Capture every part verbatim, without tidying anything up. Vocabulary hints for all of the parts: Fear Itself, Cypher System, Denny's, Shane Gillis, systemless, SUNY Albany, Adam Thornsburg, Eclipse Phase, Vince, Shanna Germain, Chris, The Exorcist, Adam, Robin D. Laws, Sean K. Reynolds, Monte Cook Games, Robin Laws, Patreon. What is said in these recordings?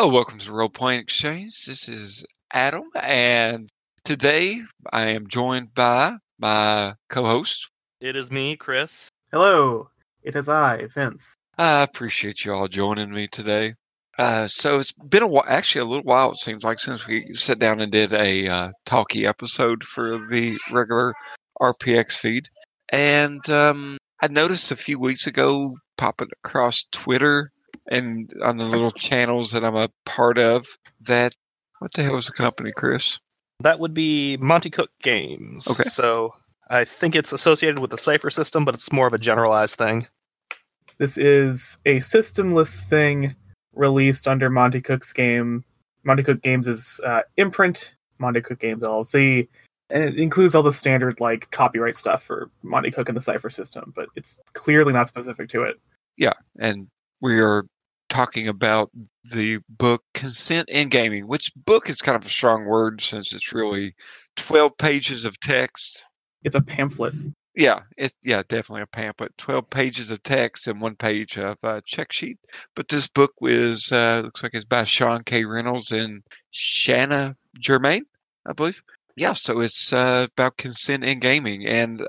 Hello, welcome to Role Playing Exchange. This is Adam, and today I am joined by my co-host. It is me, Chris. Hello, it is I, Vince. I appreciate you all joining me today. Uh, so it's been a while, actually a little while, it seems like, since we sat down and did a uh, talkie episode for the regular R P X feed. And um, I noticed a few weeks ago, popping across Twitter, and on the little channels that I'm a part of, that, what the hell is the company, Chris? That would be Monte Cook Games. Okay. So I think it's associated with the Cypher System, but it's more of a generalized thing. This is a systemless thing released under Monte Cook's game. Monte Cook Games is uh, imprint, Monte Cook Games L L C, and it includes all the standard like copyright stuff for Monte Cook and the Cypher System, but it's clearly not specific to it. Yeah, and we are talking about the book Consent in Gaming, which book is kind of a strong word since it's really twelve pages of text. It's a pamphlet. Yeah, it's yeah, definitely a pamphlet. twelve pages of text and one page of uh, check sheet. But this book is uh, looks like it's by Sean K. Reynolds and Shanna Germain, I believe. Yeah, so it's uh, about consent in gaming. And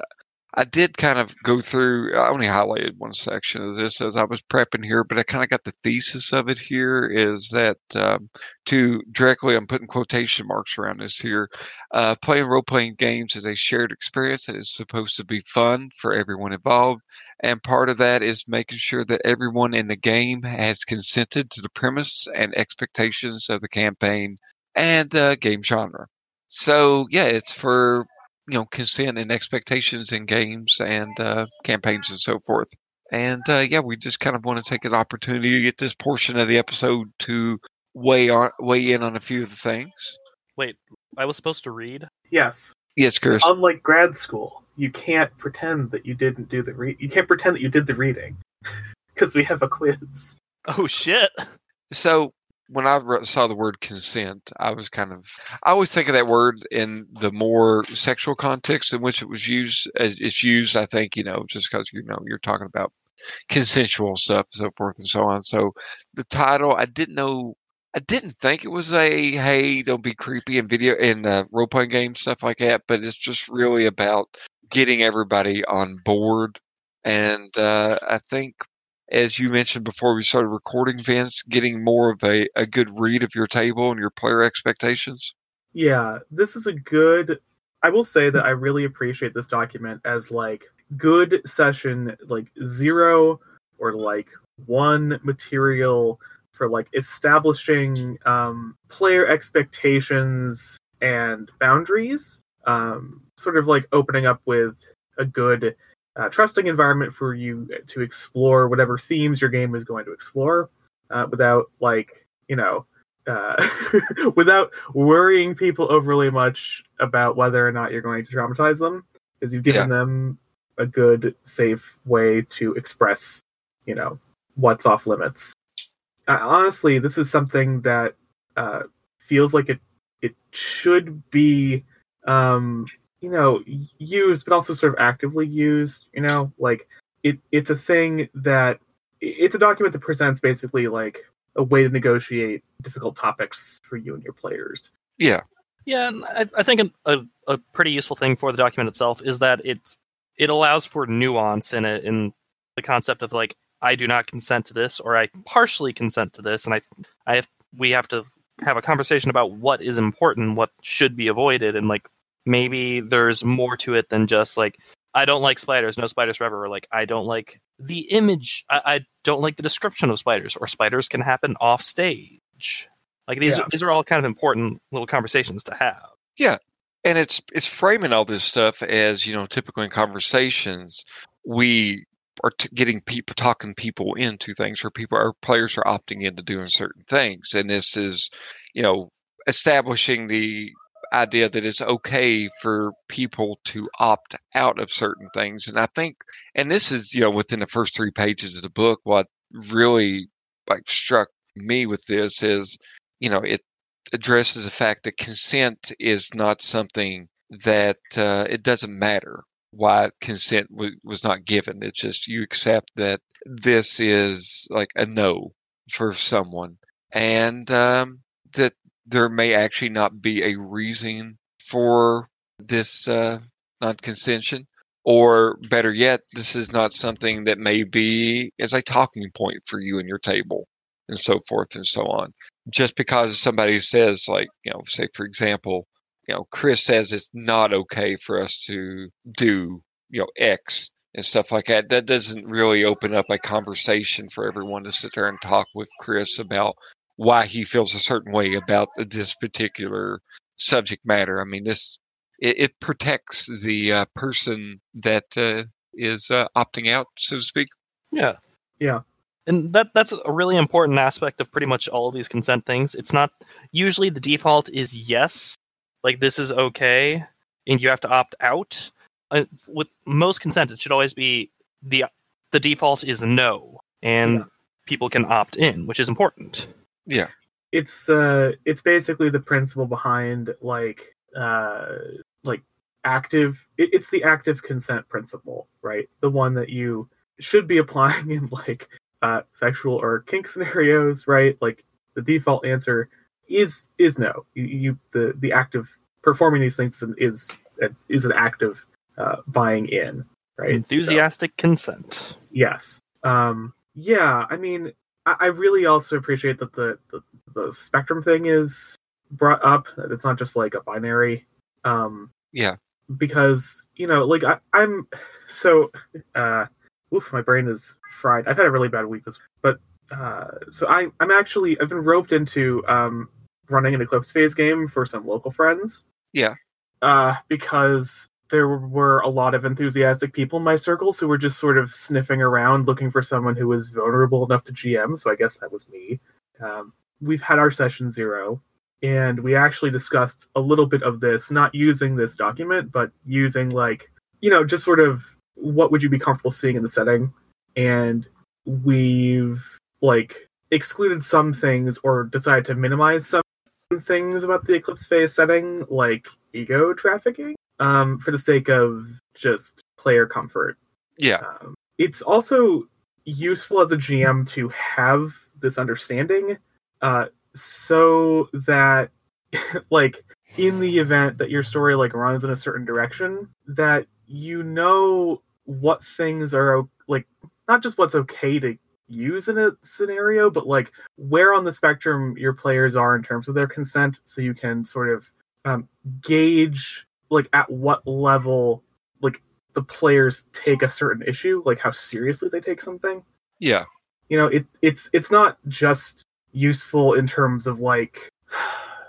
I did kind of go through, I only highlighted one section of this as I was prepping here, but I kind of got the thesis of it here is that um, to directly, I'm putting quotation marks around this here, uh, playing role-playing games is a shared experience that is supposed to be fun for everyone involved. And part of that is making sure that everyone in the game has consented to the premise and expectations of the campaign and uh, game genre. So, yeah, it's for, you know, consent and expectations in games and uh, campaigns and so forth. And, uh, yeah, we just kind of want to take an opportunity to get this portion of the episode to weigh on, weigh in on a few of the things. Wait, I was supposed to read? Yes. Yes, Chris. Unlike grad school, you can't pretend that you didn't do the read. You can't pretend that you did the reading because we have a quiz. Oh, shit. So when I saw the word consent, I was kind of, I always think of that word in the more sexual context in which it was used as it's used. I think, you know, just because, you know, you're talking about consensual stuff and so forth and so on. So the title, I didn't know, I didn't think it was a, hey, don't be creepy in video in uh, role playing games, stuff like that. But it's just really about getting everybody on board. And uh, I think, as you mentioned before we started recording, Vince, getting more of a, a good read of your table and your player expectations? Yeah, this is a good... I will say that I really appreciate this document as, like, good session, like, zero or, like, one material for, like, establishing um, player expectations and boundaries. Um, sort of, like, opening up with a good... Uh, trusting environment for you to explore whatever themes your game is going to explore uh, without, like, you know, uh, without worrying people overly much about whether or not you're going to traumatize them, because you've given yeah. them a good, safe way to express, you know, what's off limits. Uh, honestly, this is something that uh, feels like it, it should be... Um, you know, used, but also sort of actively used, you know, like it, it's a thing that it's a document that presents basically like a way to negotiate difficult topics for you and your players. Yeah. Yeah. And I, I think a, a, a pretty useful thing for the document itself is that it's, it allows for nuance in it, in the concept of like, I do not consent to this, or I partially consent to this. And I, I have, we have to have a conversation about what is important, what should be avoided. And like, maybe there's more to it than just like, I don't like spiders, no spiders forever. Or like, I don't like the image. I, I don't like the description of spiders, or spiders can happen off stage. Like these, yeah. these are all kind of important little conversations to have. Yeah. And it's, it's framing all this stuff as, you know, typically in conversations, we are t- getting people, talking people into things where people, our players are opting into doing certain things. And this is, you know, establishing the idea that it's okay for people to opt out of certain things. And I think, and this is, you know, within the first three pages of the book, what really like struck me with this is, you know, it addresses the fact that consent is not something that uh, it doesn't matter why consent w- was not given. It's just, you accept that this is like a no for someone. and um, that there may actually not be a reason for this uh, non-consension, or better yet, this is not something that may be as a talking point for you and your table, and so forth and so on. Just because somebody says, like, you know, say, for example, you know, Chris says it's not okay for us to do, you know, X and stuff like that, that doesn't really open up a conversation for everyone to sit there and talk with Chris about why he feels a certain way about this particular subject matter. I mean, this it, it protects the uh, person that uh, is uh, opting out, so to speak. Yeah, yeah. And that that's a really important aspect of pretty much all of these consent things. It's not usually the default is yes, like this is okay, and you have to opt out. Uh, with most consent, it should always be the the default is no, and yeah. people can opt in, which is important. Yeah, it's uh, it's basically the principle behind like uh, like active. It, it's the active consent principle, right? The one that you should be applying in like. Uh, sexual or kink scenarios, right? Like the default answer is is no. You, you the the act of performing these things is is, is an act of uh, buying in, right? Enthusiastic so, consent. Yes. Um, yeah. I mean, I, I really also appreciate that the, the the spectrum thing is brought up. That it's not just like a binary. Um, yeah. Because you know, like I, I'm so. Uh, Oof, my brain is fried. I've had a really bad week this week. But, uh, so I, I'm actually, I've been roped into um, running an Eclipse Phase game for some local friends. Yeah. Uh, because there were a lot of enthusiastic people in my circles who were just sort of sniffing around looking for someone who was vulnerable enough to G M, so I guess that was me. Um, we've had our session zero, and we actually discussed a little bit of this, not using this document, but using, like, you know, just sort of what would you be comfortable seeing in the setting? And we've like excluded some things or decided to minimize some things about the Eclipse Phase setting, like ego trafficking, um, for the sake of just player comfort. Yeah. Um, it's also useful as a G M to have this understanding, uh, so that like in the event that your story like runs in a certain direction, that you know what things are, like, not just what's okay to use in a scenario, but, like, where on the spectrum your players are in terms of their consent, so you can sort of um, gauge, like, at what level, like, the players take a certain issue, like, how seriously they take something. Yeah. You know, it it's it's not just useful in terms of, like,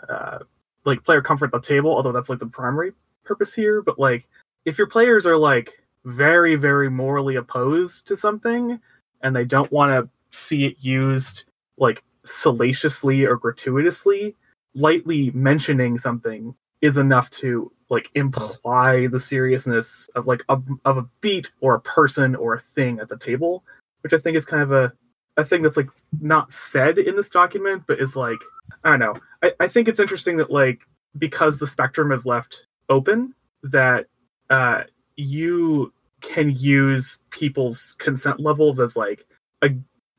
uh, like, player comfort at the table, although that's, like, the primary purpose here, but, like, if your players are, like, very, very morally opposed to something, and they don't want to see it used, like, salaciously or gratuitously, lightly mentioning something is enough to, like, imply the seriousness of, like, a, of a beat or a person or a thing at the table, which I think is kind of a, a thing that's, like, not said in this document, but is, like, I don't know. I, I think it's interesting that, like, because the spectrum is left open, that Uh, you can use people's consent levels as like a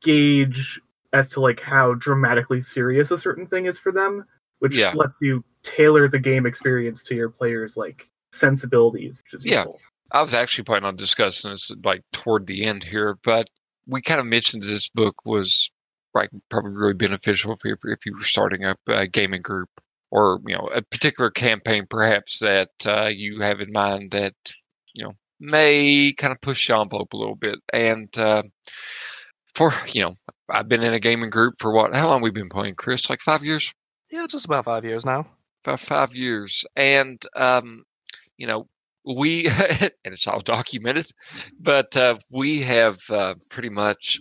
gauge as to like how dramatically serious a certain thing is for them, which yeah. lets you tailor the game experience to your players' like sensibilities. Which is yeah, cool. I was actually planning on discussing this like toward the end here, but we kind of mentioned this book was like probably really beneficial if you, if you were starting up a gaming group. Or, you know, a particular campaign, perhaps, that uh, you have in mind that, you know, may kind of push the envelope a little bit. And uh, for, you know, I've been in a gaming group for what? How long we've been playing, Chris? Like five years? Yeah, just about five years now. About five years. And, um, you know, we, and it's all documented, but uh, we have uh, pretty much,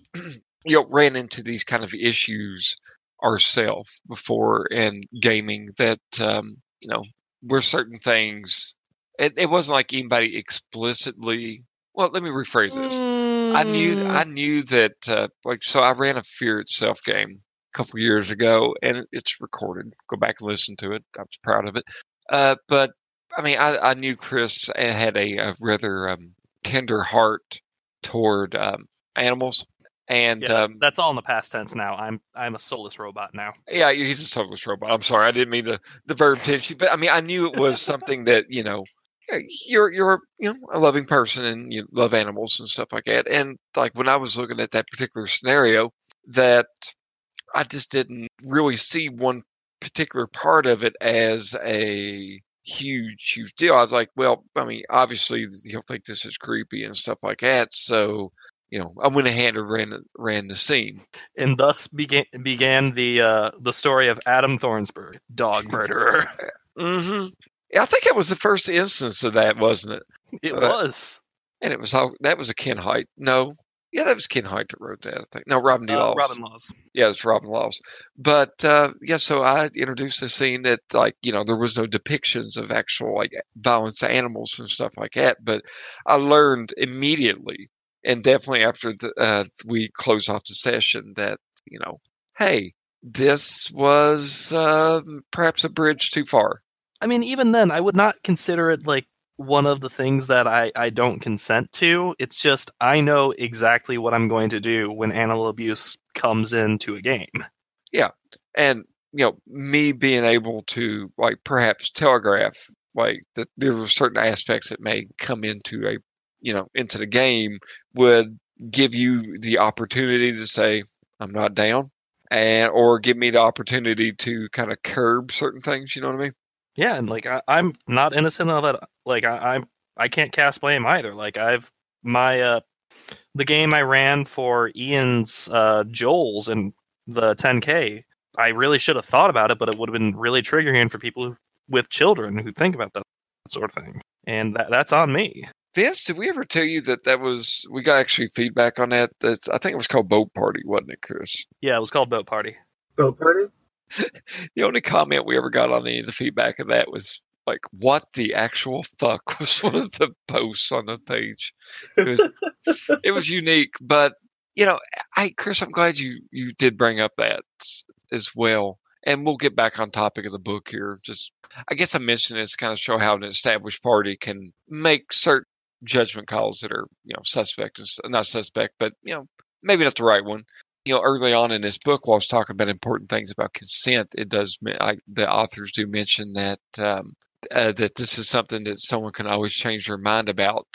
you know, ran into these kind of issues ourselves before in gaming that, um, you know, were certain things. It, it wasn't like anybody explicitly, well, let me rephrase this. Mm. I knew, I knew that, uh, like, so I ran a Fear Itself game a couple years ago and it's recorded. Go back and listen to it. I was proud of it. Uh, but I mean, I, I knew Chris had a, a rather, um, tender heart toward, um, animals. And yeah, um, that's all in the past tense now. I'm I'm a soulless robot now. Yeah, he's a soulless robot. I'm sorry, I didn't mean the the verb tense, but I mean I knew it was something that, you know, you're you're you know a loving person and you love animals and stuff like that. And like when I was looking at that particular scenario, that I just didn't really see one particular part of it as a huge, huge deal. I was like, well, I mean, obviously he'll think this is creepy and stuff like that, so. You know, I went ahead and ran ran the scene, and thus began began the uh, the story of Adam Thornsburg, dog murderer. Mm-hmm. Yeah, I think it was the first instance of that, wasn't it? It uh, was, and it was all, that was a Ken Height. No, yeah, that was Ken Height that wrote that. I think no, Robin D. Laws. Uh, Robin Laws. Yeah, it's Robin Laws. But uh, yeah, so I introduced the scene that, like, you know, there was no depictions of actual like violence to animals and stuff like that. But I learned immediately. And definitely after the, uh, we close off the session that, you know, hey, this was uh, perhaps a bridge too far. I mean, even then, I would not consider it like one of the things that I, I don't consent to. It's just I know exactly what I'm going to do when animal abuse comes into a game. Yeah. And, you know, me being able to, like, perhaps telegraph, like, that there were certain aspects that may come into a you know, into the game would give you the opportunity to say, I'm not down, and or give me the opportunity to kind of curb certain things. You know what I mean? Yeah. And like, I, I'm not innocent of it. Like I, I'm, I can't cast blame either. Like I've, my, uh, the game I ran for Ian's, uh, Joel's and the ten K, I really should have thought about it, but it would have been really triggering for people who, with children who think about that sort of thing. And that that's on me. Vince, did we ever tell you that that was, we got actually feedback on that? That's, I think it was called Boat Party, wasn't it, Chris? Yeah, it was called Boat Party. Boat Party? The only comment we ever got on any of the feedback of that was, like, what the actual fuck was one of the posts on the page. It was, it was unique, but, you know, I, Chris, I'm glad you, you did bring up that as well. And we'll get back on topic of the book here. Just, I guess I mentioned this to kind of show how an established party can make certain judgment calls that are, you know, suspect, not suspect, but, you know, maybe not the right one. You know, early on in this book, while I was talking about important things about consent, it does, I, the authors do mention that, um, uh, that this is something that someone can always change their mind about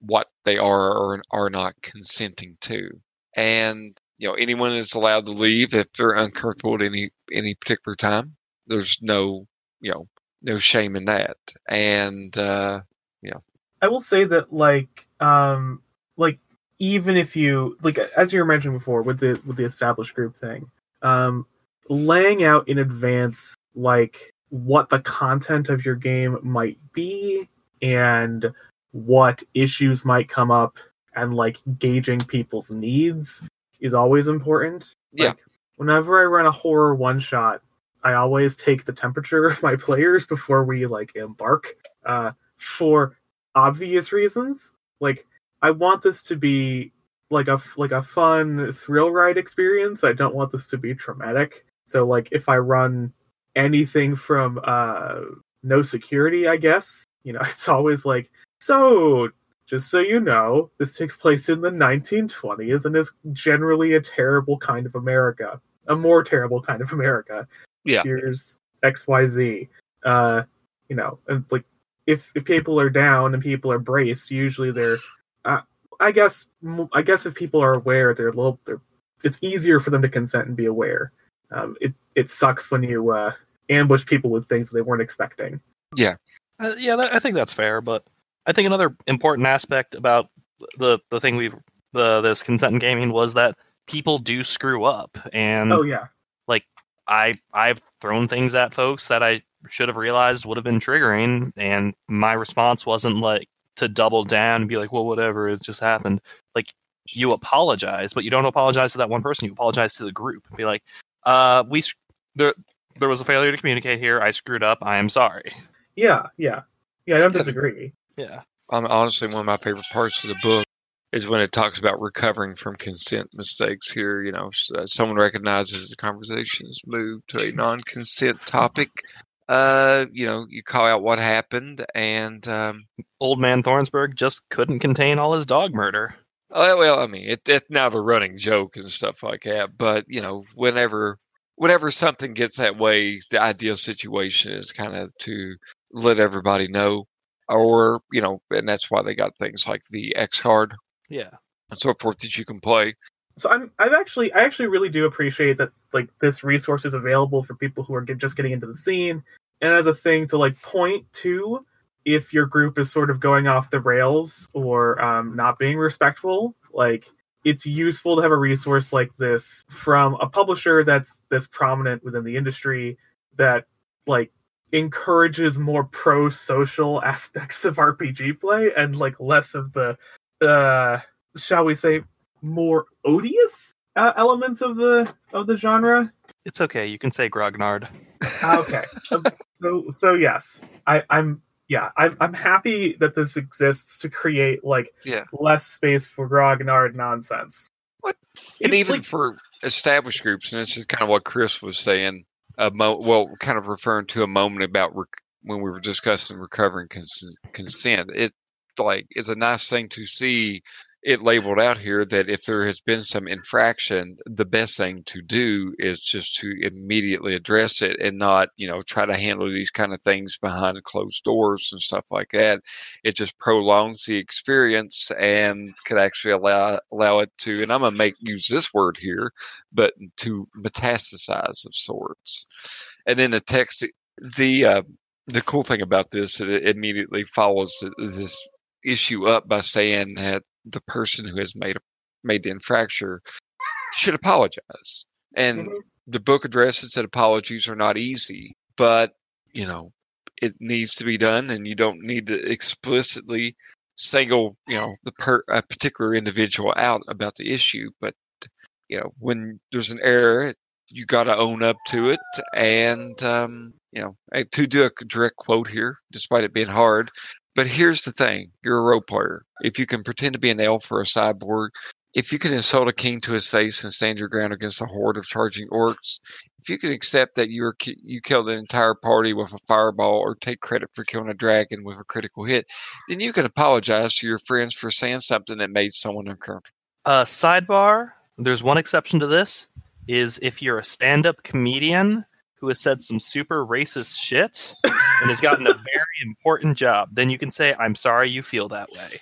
what they are or are not consenting to. And, you know, anyone is allowed to leave if they're uncomfortable at any, any particular time. There's no, you know, no shame in that. And, uh, you know, I will say that, like, um, like even if you, like, as you were mentioning before with the with the established group thing, um, laying out in advance like what the content of your game might be and what issues might come up and like gauging people's needs is always important. Yeah. Like, whenever I run a horror one shot, I always take the temperature of my players before we like embark. Uh, for obvious reasons, like I want this to be like a like a fun thrill ride experience. I don't want this to be traumatic. So like if I run anything from uh no security, I guess, you know, it's always like, so just so you know, this takes place in the nineteen twenties and is generally a terrible kind of America, a more terrible kind of America. Yeah, here's X Y Z. Uh, you know, and like. If, if people are down and people are braced, usually they're, uh, I guess, I guess if people are aware, they're a little, they're, it's easier for them to consent and be aware. Um, it, it sucks when you uh, ambush people with things that they weren't expecting. Yeah. Uh, yeah, that, I think that's fair, but I think another important aspect about the, the thing we've, the, this consent in gaming was that people do screw up. And oh, yeah. Like, I, I've thrown things at folks that I should have realized would have been triggering, and my response wasn't like to double down and be like, well, whatever, it just happened. Like, you apologize, but you don't apologize to that one person. You apologize to the group. Be like, uh we there there was a failure to communicate here. I screwed up. I am sorry. Yeah yeah yeah I don't disagree. Yeah. Um, honestly, one of my favorite parts of the book is when it talks about recovering from consent mistakes here. You know, someone recognizes the conversation has moved to a non-consent topic. Uh, you know, you call out what happened, and um, old man Thornsburg just couldn't contain all his dog murder. Uh, well, I mean, it, it's now the running joke and stuff like that. But, you know, whenever whenever something gets that way, the ideal situation is kind of to let everybody know. Or, you know, and that's why they got things like the X card. Yeah. And so forth that you can play. So I'm, I've actually, I actually really do appreciate that, like, this resource is available for people who are get, just getting into the scene. And as a thing to, like, point to if your group is sort of going off the rails or um, not being respectful, like, it's useful to have a resource like this from a publisher that's that's prominent within the industry that, like, encourages more pro-social aspects of R P G play and, like, less of the, uh, shall we say, more odious uh, elements of the of the genre. It's okay. You can say grognard. Okay. so so yes, I, I'm yeah I'm I'm happy that this exists to create like yeah. less space for grognard nonsense. What and it's even like, for established groups, and this is kind of what Chris was saying. A mo- well, kind of referring to a moment about rec- when we were discussing recovering cons- consent. It like it's a nice thing to see. It labeled out here that if there has been some infraction, the best thing to do is just to immediately address it and not, you know, try to handle these kind of things behind closed doors and stuff like that. It just prolongs the experience and could actually allow allow it to, and I'm going to make use this word here, but to metastasize of sorts. And then the text, the uh, the cool thing about this, it immediately follows this issue up by saying that the person who has made a, made the infraction should apologize. And mm-hmm. the book addresses that apologies are not easy, but, you know, it needs to be done, and you don't need to explicitly single, you know, the per, a particular individual out about the issue. But, you know, when there's an error, you got to own up to it. And, um, you know, to do a direct quote here, despite it being hard, but here's the thing. You're a role player. If you can pretend to be an elf or a cyborg, if you can insult a king to his face and stand your ground against a horde of charging orcs, if you can accept that you were, you killed an entire party with a fireball or take credit for killing a dragon with a critical hit, then you can apologize to your friends for saying something that made someone uncomfortable. Uh, sidebar, there's one exception to this, is if you're a stand-up comedian who has said some super racist shit and has gotten a very important job, then you can say, I'm sorry you feel that way.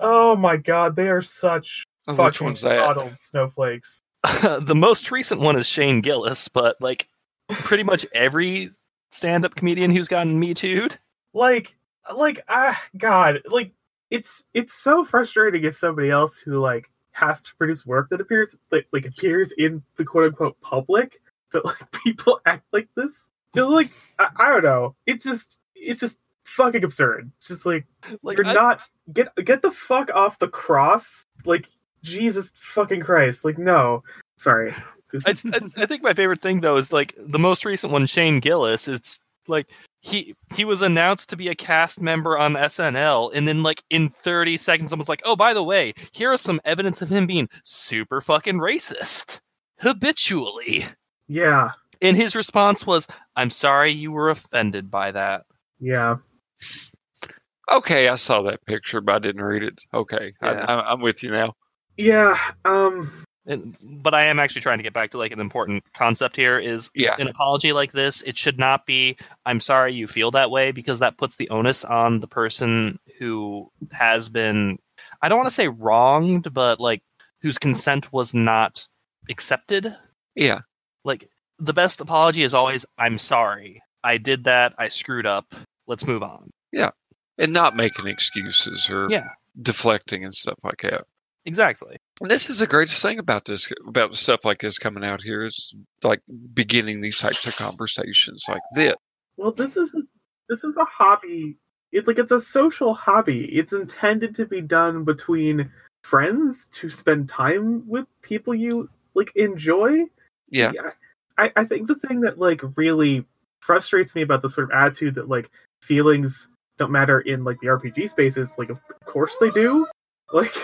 Oh my god, they are such oh, fucking coddled snowflakes. Uh, the most recent one is Shane Gillis, but like pretty much every stand-up comedian who's gotten Me Too'd. Like, like, ah, god, like, it's, it's so frustrating as somebody else who like has to produce work that appears, like, like appears in the quote-unquote public, but like people act like this. It's like, I, I don't know. It's just, it's just fucking absurd. It's just like, like you're I, not get get the fuck off the cross. Like Jesus fucking Christ. Like no, sorry. I, I, I think my favorite thing though is like the most recent one, Shane Gillis. It's like he he was announced to be a cast member on S N L, and then like in thirty seconds, someone's like, oh, by the way, here is some evidence of him being super fucking racist habitually. Yeah. And his response was, I'm sorry you were offended by that. Yeah. Okay, I saw that picture, but I didn't read it. Okay, yeah. I, I, I'm with you now. Yeah. Um. And, but I am actually trying to get back to like an important concept here is yeah. an apology like this, it should not be, I'm sorry you feel that way, because that puts the onus on the person who has been, I don't want to say wronged, but like whose consent was not accepted. Yeah. Like, the best apology is always, I'm sorry. I did that. I screwed up. Let's move on. Yeah. And not making excuses or yeah. deflecting and stuff like that. Exactly. And this is the greatest thing about this, about stuff like this coming out here is like beginning these types of conversations like this. Well, this is, this is a hobby. It's like, it's a social hobby. It's intended to be done between friends to spend time with people you like enjoy. Yeah, I, I think the thing that like really frustrates me about the sort of attitude that like feelings don't matter in like the R P G space is like of course they do. Like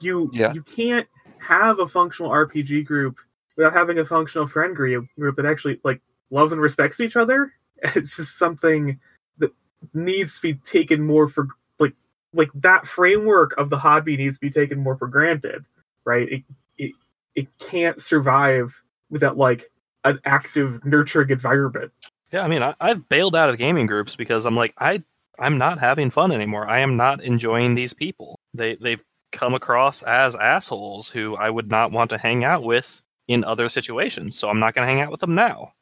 you yeah. you can't have a functional R P G group without having a functional friend group group that actually like loves and respects each other. It's just something that needs to be taken more for like like that framework of the hobby needs to be taken more for granted, right? It it it can't survive without like an active nurturing environment. Yeah, I mean, I, I've bailed out of gaming groups because I'm like, I I'm not having fun anymore. I am not enjoying these people. They they've come across as assholes who I would not want to hang out with in other situations. So I'm not going to hang out with them now.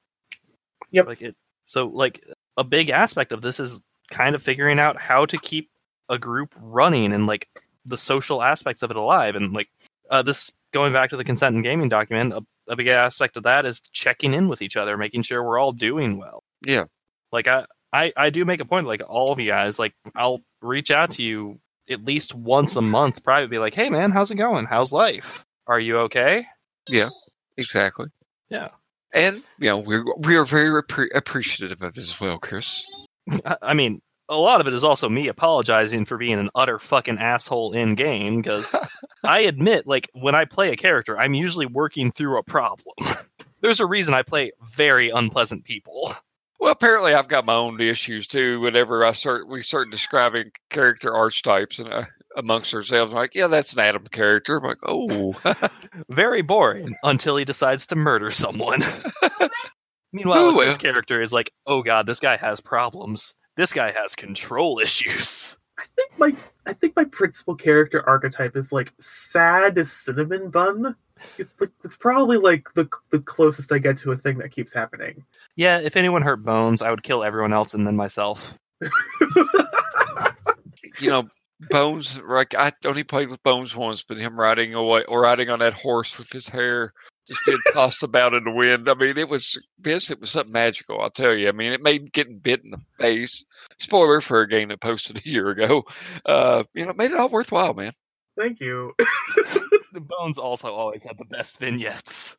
Yep. Like it. So like a big aspect of this is kind of figuring out how to keep a group running and like the social aspects of it alive. And like uh, this going back to the consent and gaming document, a, a big aspect of that is checking in with each other, making sure we're all doing well. Yeah. Like I, I, I do make a point, like all of you guys, like I'll reach out to you at least once a month, probably be like, hey man, how's it going? How's life? Are you okay? Yeah, exactly. Yeah. And, you know, we're, we are very appre- appreciative of it as well, Chris. I, I mean, a lot of it is also me apologizing for being an utter fucking asshole in game, because I admit, like, when I play a character, I'm usually working through a problem. There's a reason I play very unpleasant people. Well, apparently I've got my own issues, too, whenever I start, we start describing character archetypes and uh, amongst ourselves. I'm like, yeah, that's an Adam character. I'm like, oh. Very boring, until he decides to murder someone. Meanwhile, this well. character is like, oh, God, this guy has problems. This guy has control issues. I think my I think my principal character archetype is, like, sad as cinnamon bun. It's, like, it's probably like the the closest I get to a thing that keeps happening. Yeah, if anyone hurt Bones, I would kill everyone else and then myself. You know, Bones, like I only played with Bones once, but him riding away or riding on that horse with his hair just being tossed about in the wind. I mean, it was Vince. It was something magical, I'll tell you. I mean, it made getting bit in the face, spoiler for a game that posted a year ago. Uh, you know, it made it all worthwhile, man. Thank you. The Bones also always had the best vignettes.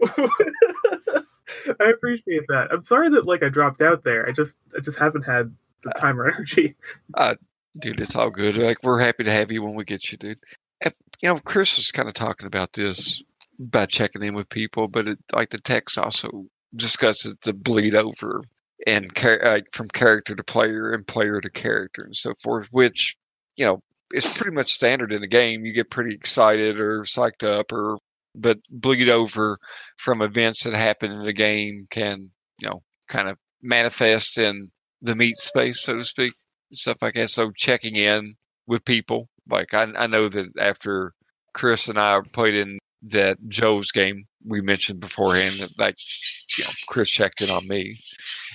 I appreciate that. I'm sorry that like I dropped out there. I just I just haven't had the time uh, or energy. Uh, dude, it's all good. Like we're happy to have you when we get you, dude. And, you know, Chris was kind of talking about this by checking in with people, but it, like the text also discusses the bleed over and char- uh, from character to player and player to character and so forth, which you know. It's pretty much standard in the game. You get pretty excited or psyched up, or but bleed over from events that happen in the game can, you know, kind of manifest in the meat space, so to speak, stuff like that. So checking in with people, like I, I know that after Chris and I played in that Joe's game we mentioned beforehand, that like, you know, Chris checked in on me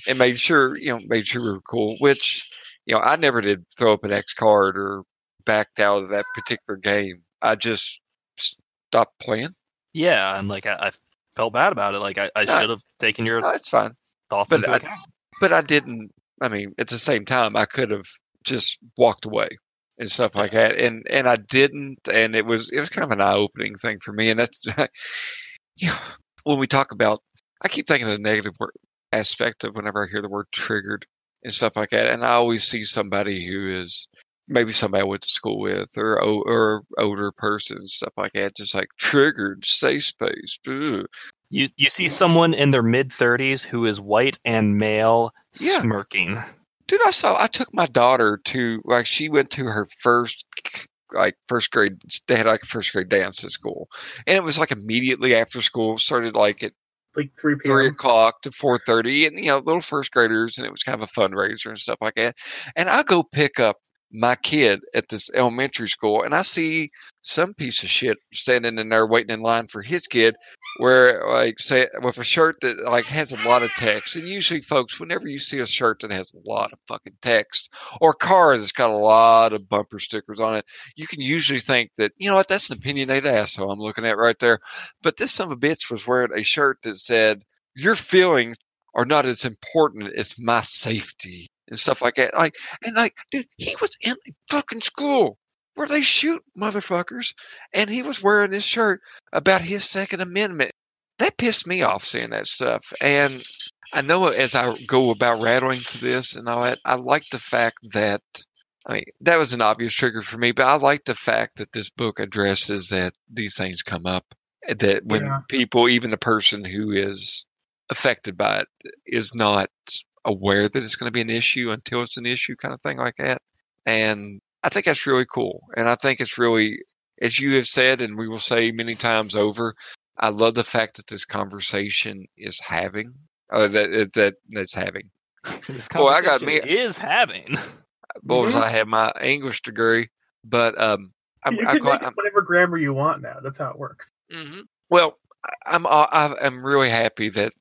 and made sure, you know, made sure we were cool. Which, you know, I never did throw up an X card or backed out of that particular game. I just stopped playing. Yeah, and like I, I felt bad about it. Like I, I no, should have taken your. No, it's fine. Thoughts, but into I, account. But I didn't. I mean, at the same time, I could have just walked away and stuff like that, and and I didn't. And it was it was kind of an eye opening thing for me. And that's you know, when we talk about, I keep thinking of the negative word, aspect of whenever I hear the word triggered and stuff like that. And I always see somebody who is. Maybe somebody I went to school with, or or older person, stuff like that. Just like triggered, safe space. Ugh. You you see someone in their mid thirties who is white and male, yeah. Smirking. Dude, I saw. I took my daughter to like she went to her first like first grade. They had like a first grade dance at school, and it was like immediately after school. Started like at like three p.m. three o'clock to four thirty, and you know little first graders, and it was kind of a fundraiser and stuff like that. And I go pick up my kid at this elementary school, and I see some piece of shit standing in there waiting in line for his kid, where like say with a shirt that like has a lot of text. And usually, folks, whenever you see a shirt that has a lot of fucking text or a car that's got a lot of bumper stickers on it, you can usually think that you know what, that's an opinionated asshole I'm looking at right there. But this son of a bitch was wearing a shirt that said, "Your feelings are not as important as my safety." And stuff like that. Like, and like, dude, he was in fucking school where they shoot motherfuckers. And he was wearing this shirt about his Second Amendment. That pissed me off seeing that stuff. And I know as I go about rattling to this and all that, I like the fact that, I mean, that was an obvious trigger for me, but I like the fact that this book addresses that these things come up. That when yeah. people, even the person who is affected by it, is not aware that it's going to be an issue until it's an issue, kind of thing like that. And I think that's really cool. And I think it's really, as you have said, and we will say many times over, I love the fact that this conversation is having, uh, that that that's having. This conversation boy, I got me is having. Boy, mm-hmm. I have my English degree, but um, I'm, you can I'm, make I'm, it whatever grammar you want now. That's how it works. Mm-hmm. Well, I'm I'm really happy that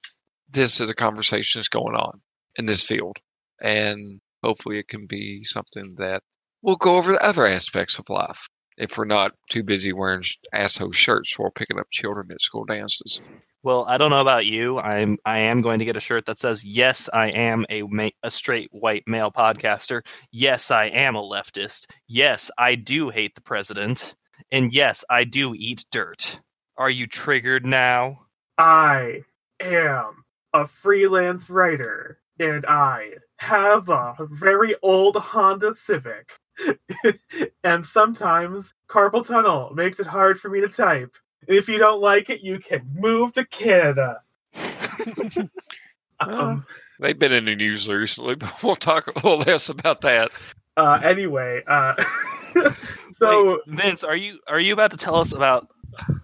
this is a conversation that's going on in this field, and hopefully it can be something that we'll go over the other aspects of life. If we're not too busy wearing asshole shirts while picking up children at school dances. Well, I don't know about you. I'm I am going to get a shirt that says, yes, I am a, ma- a straight white male podcaster. Yes, I am a leftist. Yes, I do hate the president. And yes, I do eat dirt. Are you triggered now? I am a freelance writer, and I have a very old Honda Civic. And sometimes carpal tunnel makes it hard for me to type. And if you don't like it, you can move to Canada. um, They've been in the news recently, but we'll talk a little less about that. Uh, anyway, uh, so Wait, Vince, are you are you about to tell us about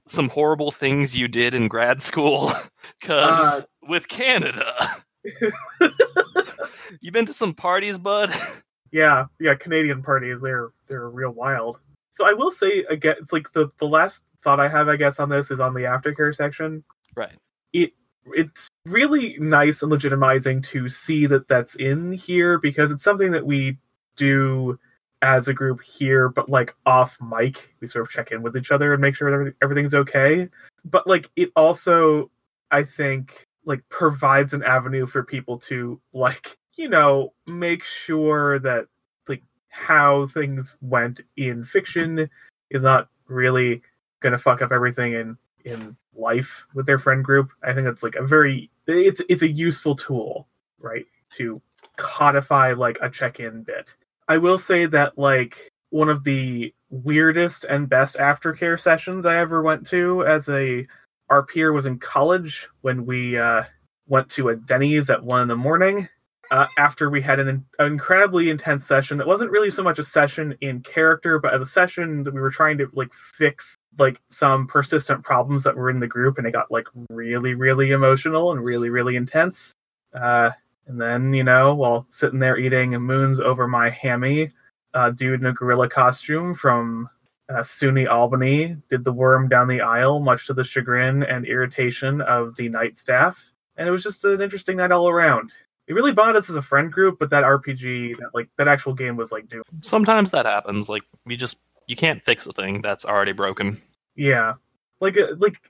some horrible things you did in grad school? Because uh, with Canada, you been to some parties, bud. Yeah, yeah, Canadian parties, they're they're real wild. So I will say, again, it's like the, the last thought I have, I guess, on this is on the aftercare section. Right. It It's really nice and legitimizing to see that that's in here, because it's something that we do as a group here, but, like, off mic, we sort of check in with each other and make sure everything's okay. But, like, it also, I think, like, provides an avenue for people to, like, you know, make sure that like how things went in fiction is not really going to fuck up everything in, in life with their friend group. I think that's like a very, it's it's a useful tool, right? To codify like a check-in bit. I will say that like one of the weirdest and best aftercare sessions I ever went to as a R P R was in college when we uh, went to a Denny's at one in the morning. Uh, after we had an, in- an incredibly intense session that wasn't really so much a session in character, but as a session that we were trying to like fix like some persistent problems that were in the group, and it got like really, really emotional and really, really intense. Uh, and then, you know, while sitting there eating moons over my hammy, a uh, dude in a gorilla costume from uh, SUNY Albany did the worm down the aisle, much to the chagrin and irritation of the night staff. And it was just an interesting night all around. It really bonded us as a friend group, but that R P G, that like that actual game was like doomed. Sometimes that happens. Like you just you can't fix a thing that's already broken. Yeah, like like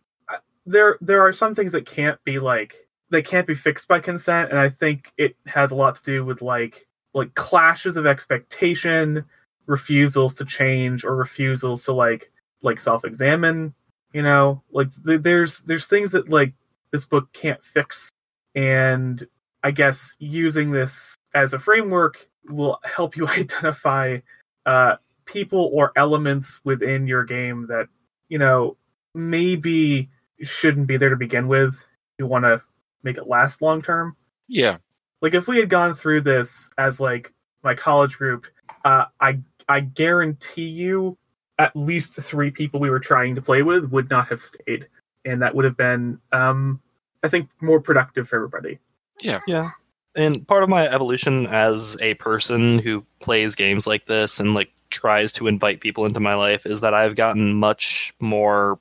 there there are some things that can't be like they can't be fixed by consent, and I think it has a lot to do with like like clashes of expectation, refusals to change, or refusals to like like self-examine. You know, like th- there's there's things that like this book can't fix, and I guess using this as a framework will help you identify uh, people or elements within your game that, you know, maybe shouldn't be there to begin with. You want to make it last long term. Yeah. Like if we had gone through this as like my college group, uh, I I guarantee you at least three people we were trying to play with would not have stayed. And that would have been, um, I think, more productive for everybody. Yeah. Yeah. And part of my evolution as a person who plays games like this and like tries to invite people into my life is that I've gotten much more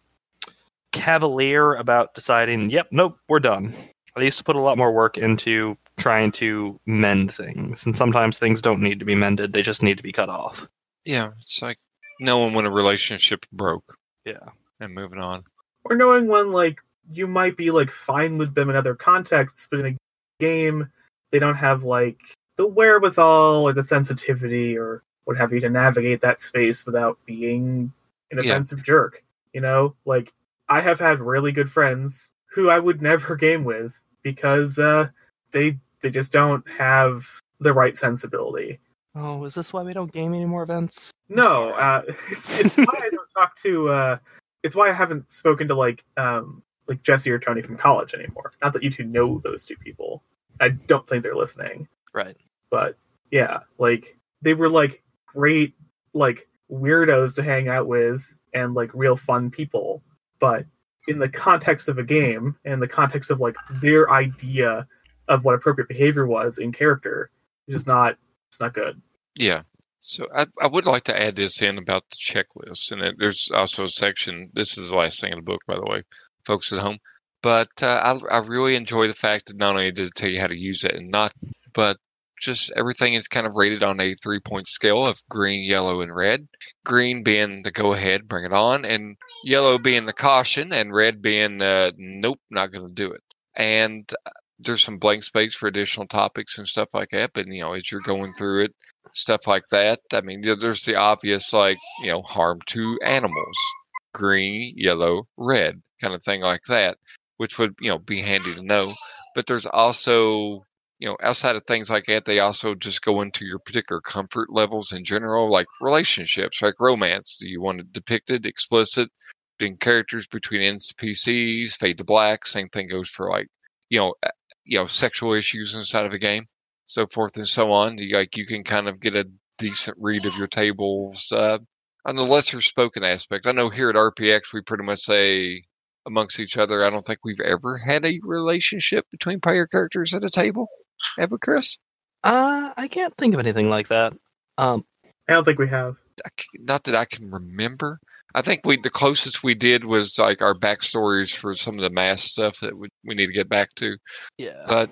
cavalier about deciding, yep, nope, we're done. I used to put a lot more work into trying to mend things, and sometimes things don't need to be mended. They just need to be cut off. Yeah. It's like knowing when a relationship broke. Yeah. And moving on. Or knowing when like you might be like fine with them in other contexts, but in a game they don't have like the wherewithal or the sensitivity or what have you to navigate that space without being an offensive yeah. jerk. You know, like I have had really good friends who I would never game with because uh they they just don't have the right sensibility. Oh, is this why we don't game anymore, Vince? No, uh it's, it's why I don't talk to uh it's why I haven't spoken to like um like Jesse or Tony from college anymore. Not that you two know those two people. I don't think they're listening. Right. But yeah, like they were like great like weirdos to hang out with and like real fun people, but in the context of a game and the context of like their idea of what appropriate behavior was in character, it's just not, it's not good. Yeah. So I, I would like to add this in about the checklist, and it, there's also a section. This is the last thing in the book, by the way, folks at home. But uh, I, I really enjoy the fact that not only did it tell you how to use it and not, but just everything is kind of rated on a three-point scale of green, yellow, and red. Green being the go-ahead, bring it on, and yellow being the caution, and red being uh, nope, not going to do it. And there's some blank space for additional topics and stuff like that. But you know, as you're going through it, stuff like that. I mean, there's the obvious, like, you know, harm to animals, green, yellow, red, kind of thing like that, which would, you know, be handy to know. But there's also, you know, outside of things like that, they also just go into your particular comfort levels in general, like relationships, like romance. Do you want it depicted, explicit, between characters, between N P Cs, fade to black? Same thing goes for, like, you know, you know, sexual issues inside of a game, so forth and so on. You, like, you can kind of get a decent read of your tables uh, on the lesser spoken aspect. I know here at R P X, we pretty much say amongst each other, I don't think we've ever had a relationship between player characters at a table. Ever, Chris? Uh, I can't think of anything like that. Um, I don't think we have. Not that I can remember. I think we the closest we did was like our backstories for some of the mass stuff that we, we need to get back to. Yeah. But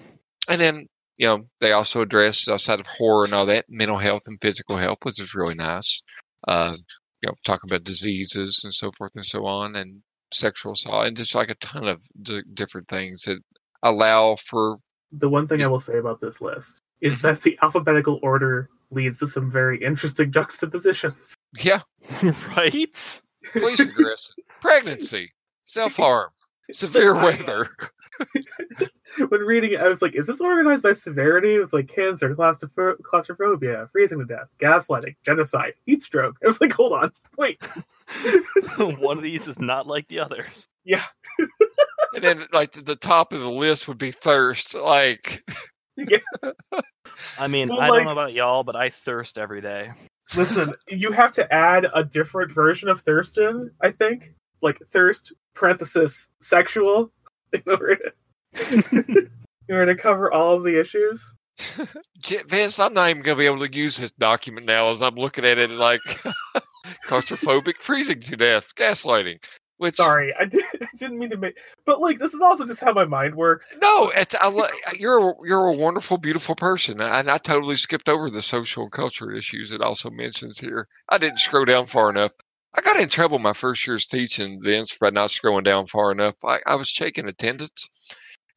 and then, you know, they also address, outside of horror and all that, mental health and physical health, which is really nice. Uh, you know, talking about diseases and so forth and so on, and sexual assault, and just like a ton of d- different things that allow for. The one thing I will say about this list is that the alphabetical order leads to some very interesting juxtapositions. Yeah. Right? Police aggression, pregnancy, self-harm, severe weather. When reading it, I was like, is this organized by severity? It was like cancer, claustroph- claustrophobia, freezing to death, gaslighting, genocide, heat stroke. I was like, hold on, wait. One of these is not like the others. Yeah. And then, like, the top of the list would be thirst. Like, yeah. I mean, well, I like, don't know about y'all, but I thirst every day. Listen, you have to add a different version of thirst in, I think. Like, thirst, parenthesis, sexual, in order to, in order to cover all of the issues. Vince, I'm not even going to be able to use this document now as I'm looking at it, like, claustrophobic, freezing to death, gaslighting. Which, Sorry, I, did, I didn't mean to make... But, like, this is also just how my mind works. No, it's, I, you're, you're a wonderful, beautiful person. And I, I totally skipped over the social and cultural issues it also mentions here. I didn't scroll down far enough. I got in trouble my first year's teaching, Vince, by not scrolling down far enough. I, I was checking attendance.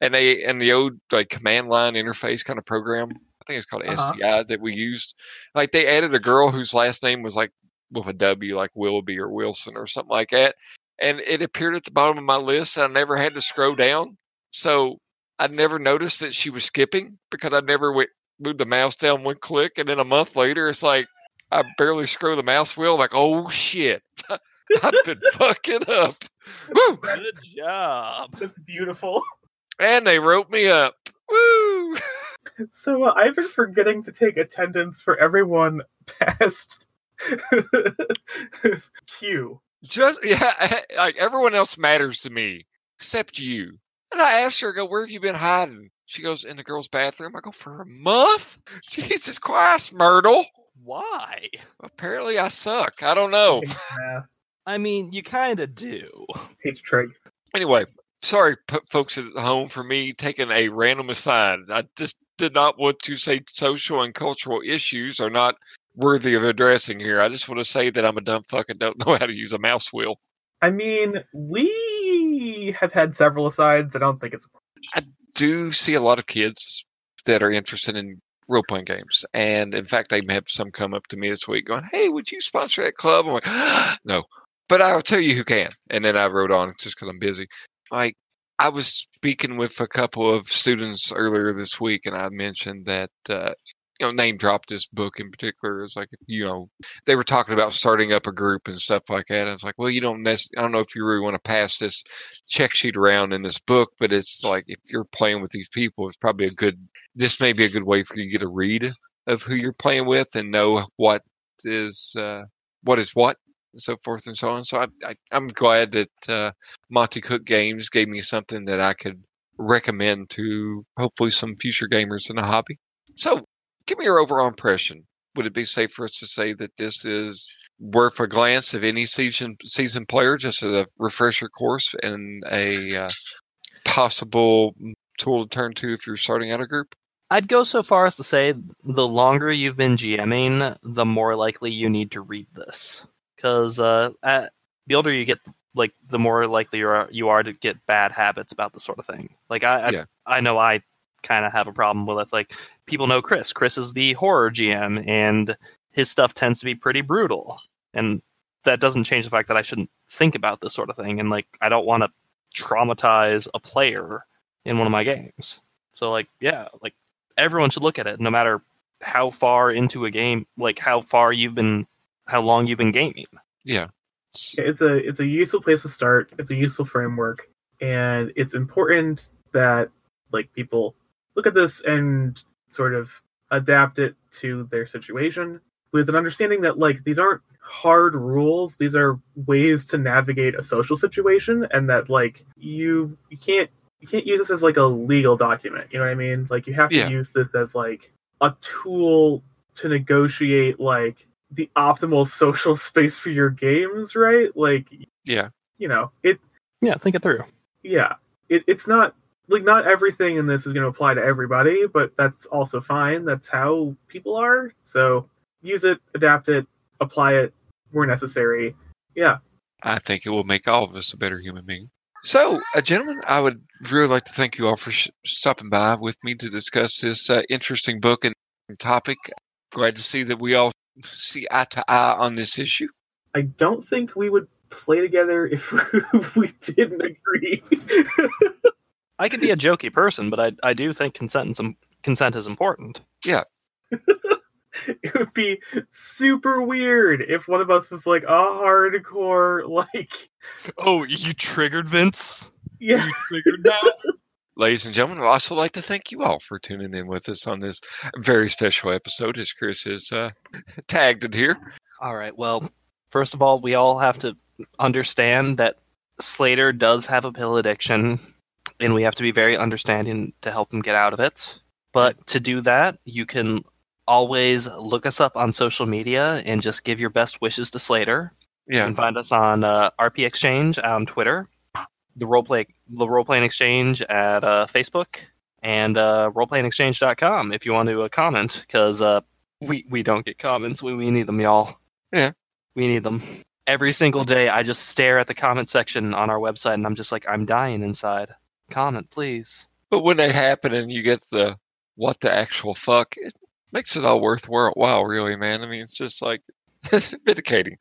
And they and the old, like, command line interface kind of program, I think it's called uh-huh. S C I, that we used. Like, they added a girl whose last name was, like, with a W, like Willoughby or Wilson or something like that. And it appeared at the bottom of my list. I never had to scroll down. So I never noticed that she was skipping because I never went, moved the mouse down one click. And then a month later, it's like, I barely scroll the mouse wheel. I'm like, oh, shit. I've been fucking up. Woo! Good job. That's beautiful. And they wrote me up. Woo! So uh, I've been forgetting to take attendance for everyone past Q. Just yeah, like everyone else matters to me except you. And I asked her, I go, where have you been hiding? She goes, in the girls' bathroom. I go, for a month? Jesus Christ, Myrtle. Why? Apparently I suck. I don't know. Yeah. I mean, you kind of do. It's true. Anyway, sorry, p- folks at home, for me taking a random aside. I just did not want to say social and cultural issues are not worthy of addressing here. I just want to say that I'm a dumb fuck and don't know how to use a mouse wheel. I mean, we have had several asides. I don't think it's... I do see a lot of kids that are interested in role-playing games. And, in fact, I have some come up to me this week going, hey, would you sponsor that club? I'm like, ah, no. But I'll tell you who can. And then I wrote on just because I'm busy. Like, I was speaking with a couple of students earlier this week, and I mentioned that... Uh, You know, name dropped this book in particular. It's like, you know, they were talking about starting up a group and stuff like that. And it's like, well, you don't necessarily, I don't know if you really want to pass this check sheet around in this book, but it's like, if you're playing with these people, it's probably a good, this may be a good way for you to get a read of who you're playing with and know what is uh, what is what, and so forth and so on. So I, I, I'm glad that uh, Monte Cook Games gave me something that I could recommend to hopefully some future gamers in the hobby. So give me your overall impression. Would it be safe for us to say that this is worth a glance of any season season player, just as a refresher course and a uh, possible tool to turn to if you're starting out a group? I'd go so far as to say the longer you've been GMing, the more likely you need to read this. Because uh, the older you get, like the more likely you are, you are to get bad habits about this sort of thing. Like I, I, yeah. I know I kind of have a problem with it. Like people know Chris. Chris is the horror G M, and his stuff tends to be pretty brutal. And that doesn't change the fact that I shouldn't think about this sort of thing. And like, I don't want to traumatize a player in one of my games. So like, yeah, like everyone should look at it, no matter how far into a game, like how far you've been, how long you've been gaming. Yeah. It's a, it's a useful place to start. It's a useful framework. And it's important that like people look at this and sort of adapt it to their situation, with an understanding that like these aren't hard rules. These are ways to navigate a social situation, and that like you you can't you can't use this as like a legal document. You know what I mean? Like you have to yeah. use this as like a tool to negotiate like the optimal social space for your games, right? Like yeah, you know it. Yeah, think it through. Yeah, it, it's not. Like, not everything in this is going to apply to everybody, but that's also fine. That's how people are. So use it, adapt it, apply it where necessary. Yeah. I think it will make all of us a better human being. So, uh, gentlemen, I would really like to thank you all for sh- stopping by with me to discuss this uh, interesting book and topic. Glad to see that we all see eye to eye on this issue. I don't think we would play together if we didn't agree. I could be a jokey person, but I I do think consent is, consent is important. Yeah. It would be super weird if one of us was like a hardcore, like... Oh, you triggered Vince? Yeah. You triggered that? Ladies and gentlemen, I'd also like to thank you all for tuning in with us on this very special episode, as Chris is uh, tagged it here. All right, well, first of all, we all have to understand that Slater does have a pill addiction, and we have to be very understanding to help him get out of it. But to do that, you can always look us up on social media and just give your best wishes to Slater. Yeah. You can find us on uh, R P Exchange on Twitter, the Roleplay, the Roleplaying Exchange at uh, Facebook, and uh, roleplaying exchange dot com if you want to uh, comment, because uh, we, we don't get comments. We, we need them, y'all. Yeah. We need them. Every single day, I just stare at the comment section on our website, and I'm just like, I'm dying inside. Comment, please. But when they happen and you get the what the actual fuck, it makes it all worthwhile, really, man. I mean, it's just like, it's vindicating.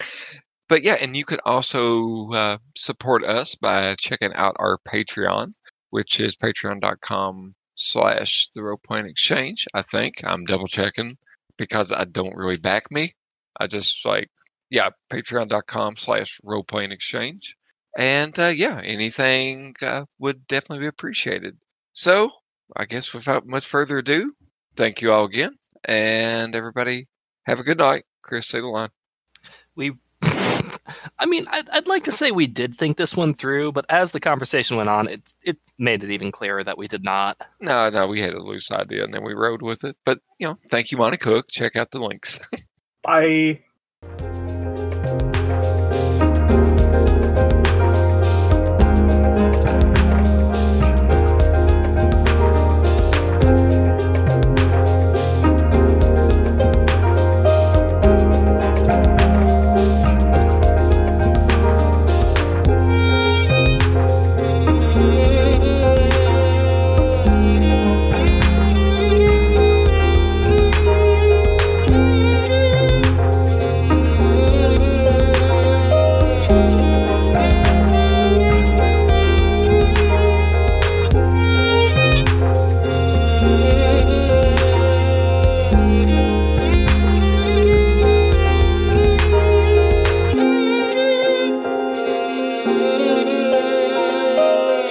But yeah, and you can also uh, support us by checking out our Patreon, which is patreon.com slash the Roleplaying Exchange, I think. I'm double checking because I don't really back me. I just like, yeah, patreon.com slash Roleplaying Exchange. And, uh, yeah, anything uh, would definitely be appreciated. So, I guess without much further ado, thank you all again. And everybody, have a good night. Chris, say the line. We, I mean, I'd, I'd like to say we did think this one through, but as the conversation went on, it, it made it even clearer that we did not. No, no, we had a loose idea, and then we rode with it. But, you know, thank you, Monte Cook. Check out the links. Bye.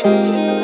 Thank you.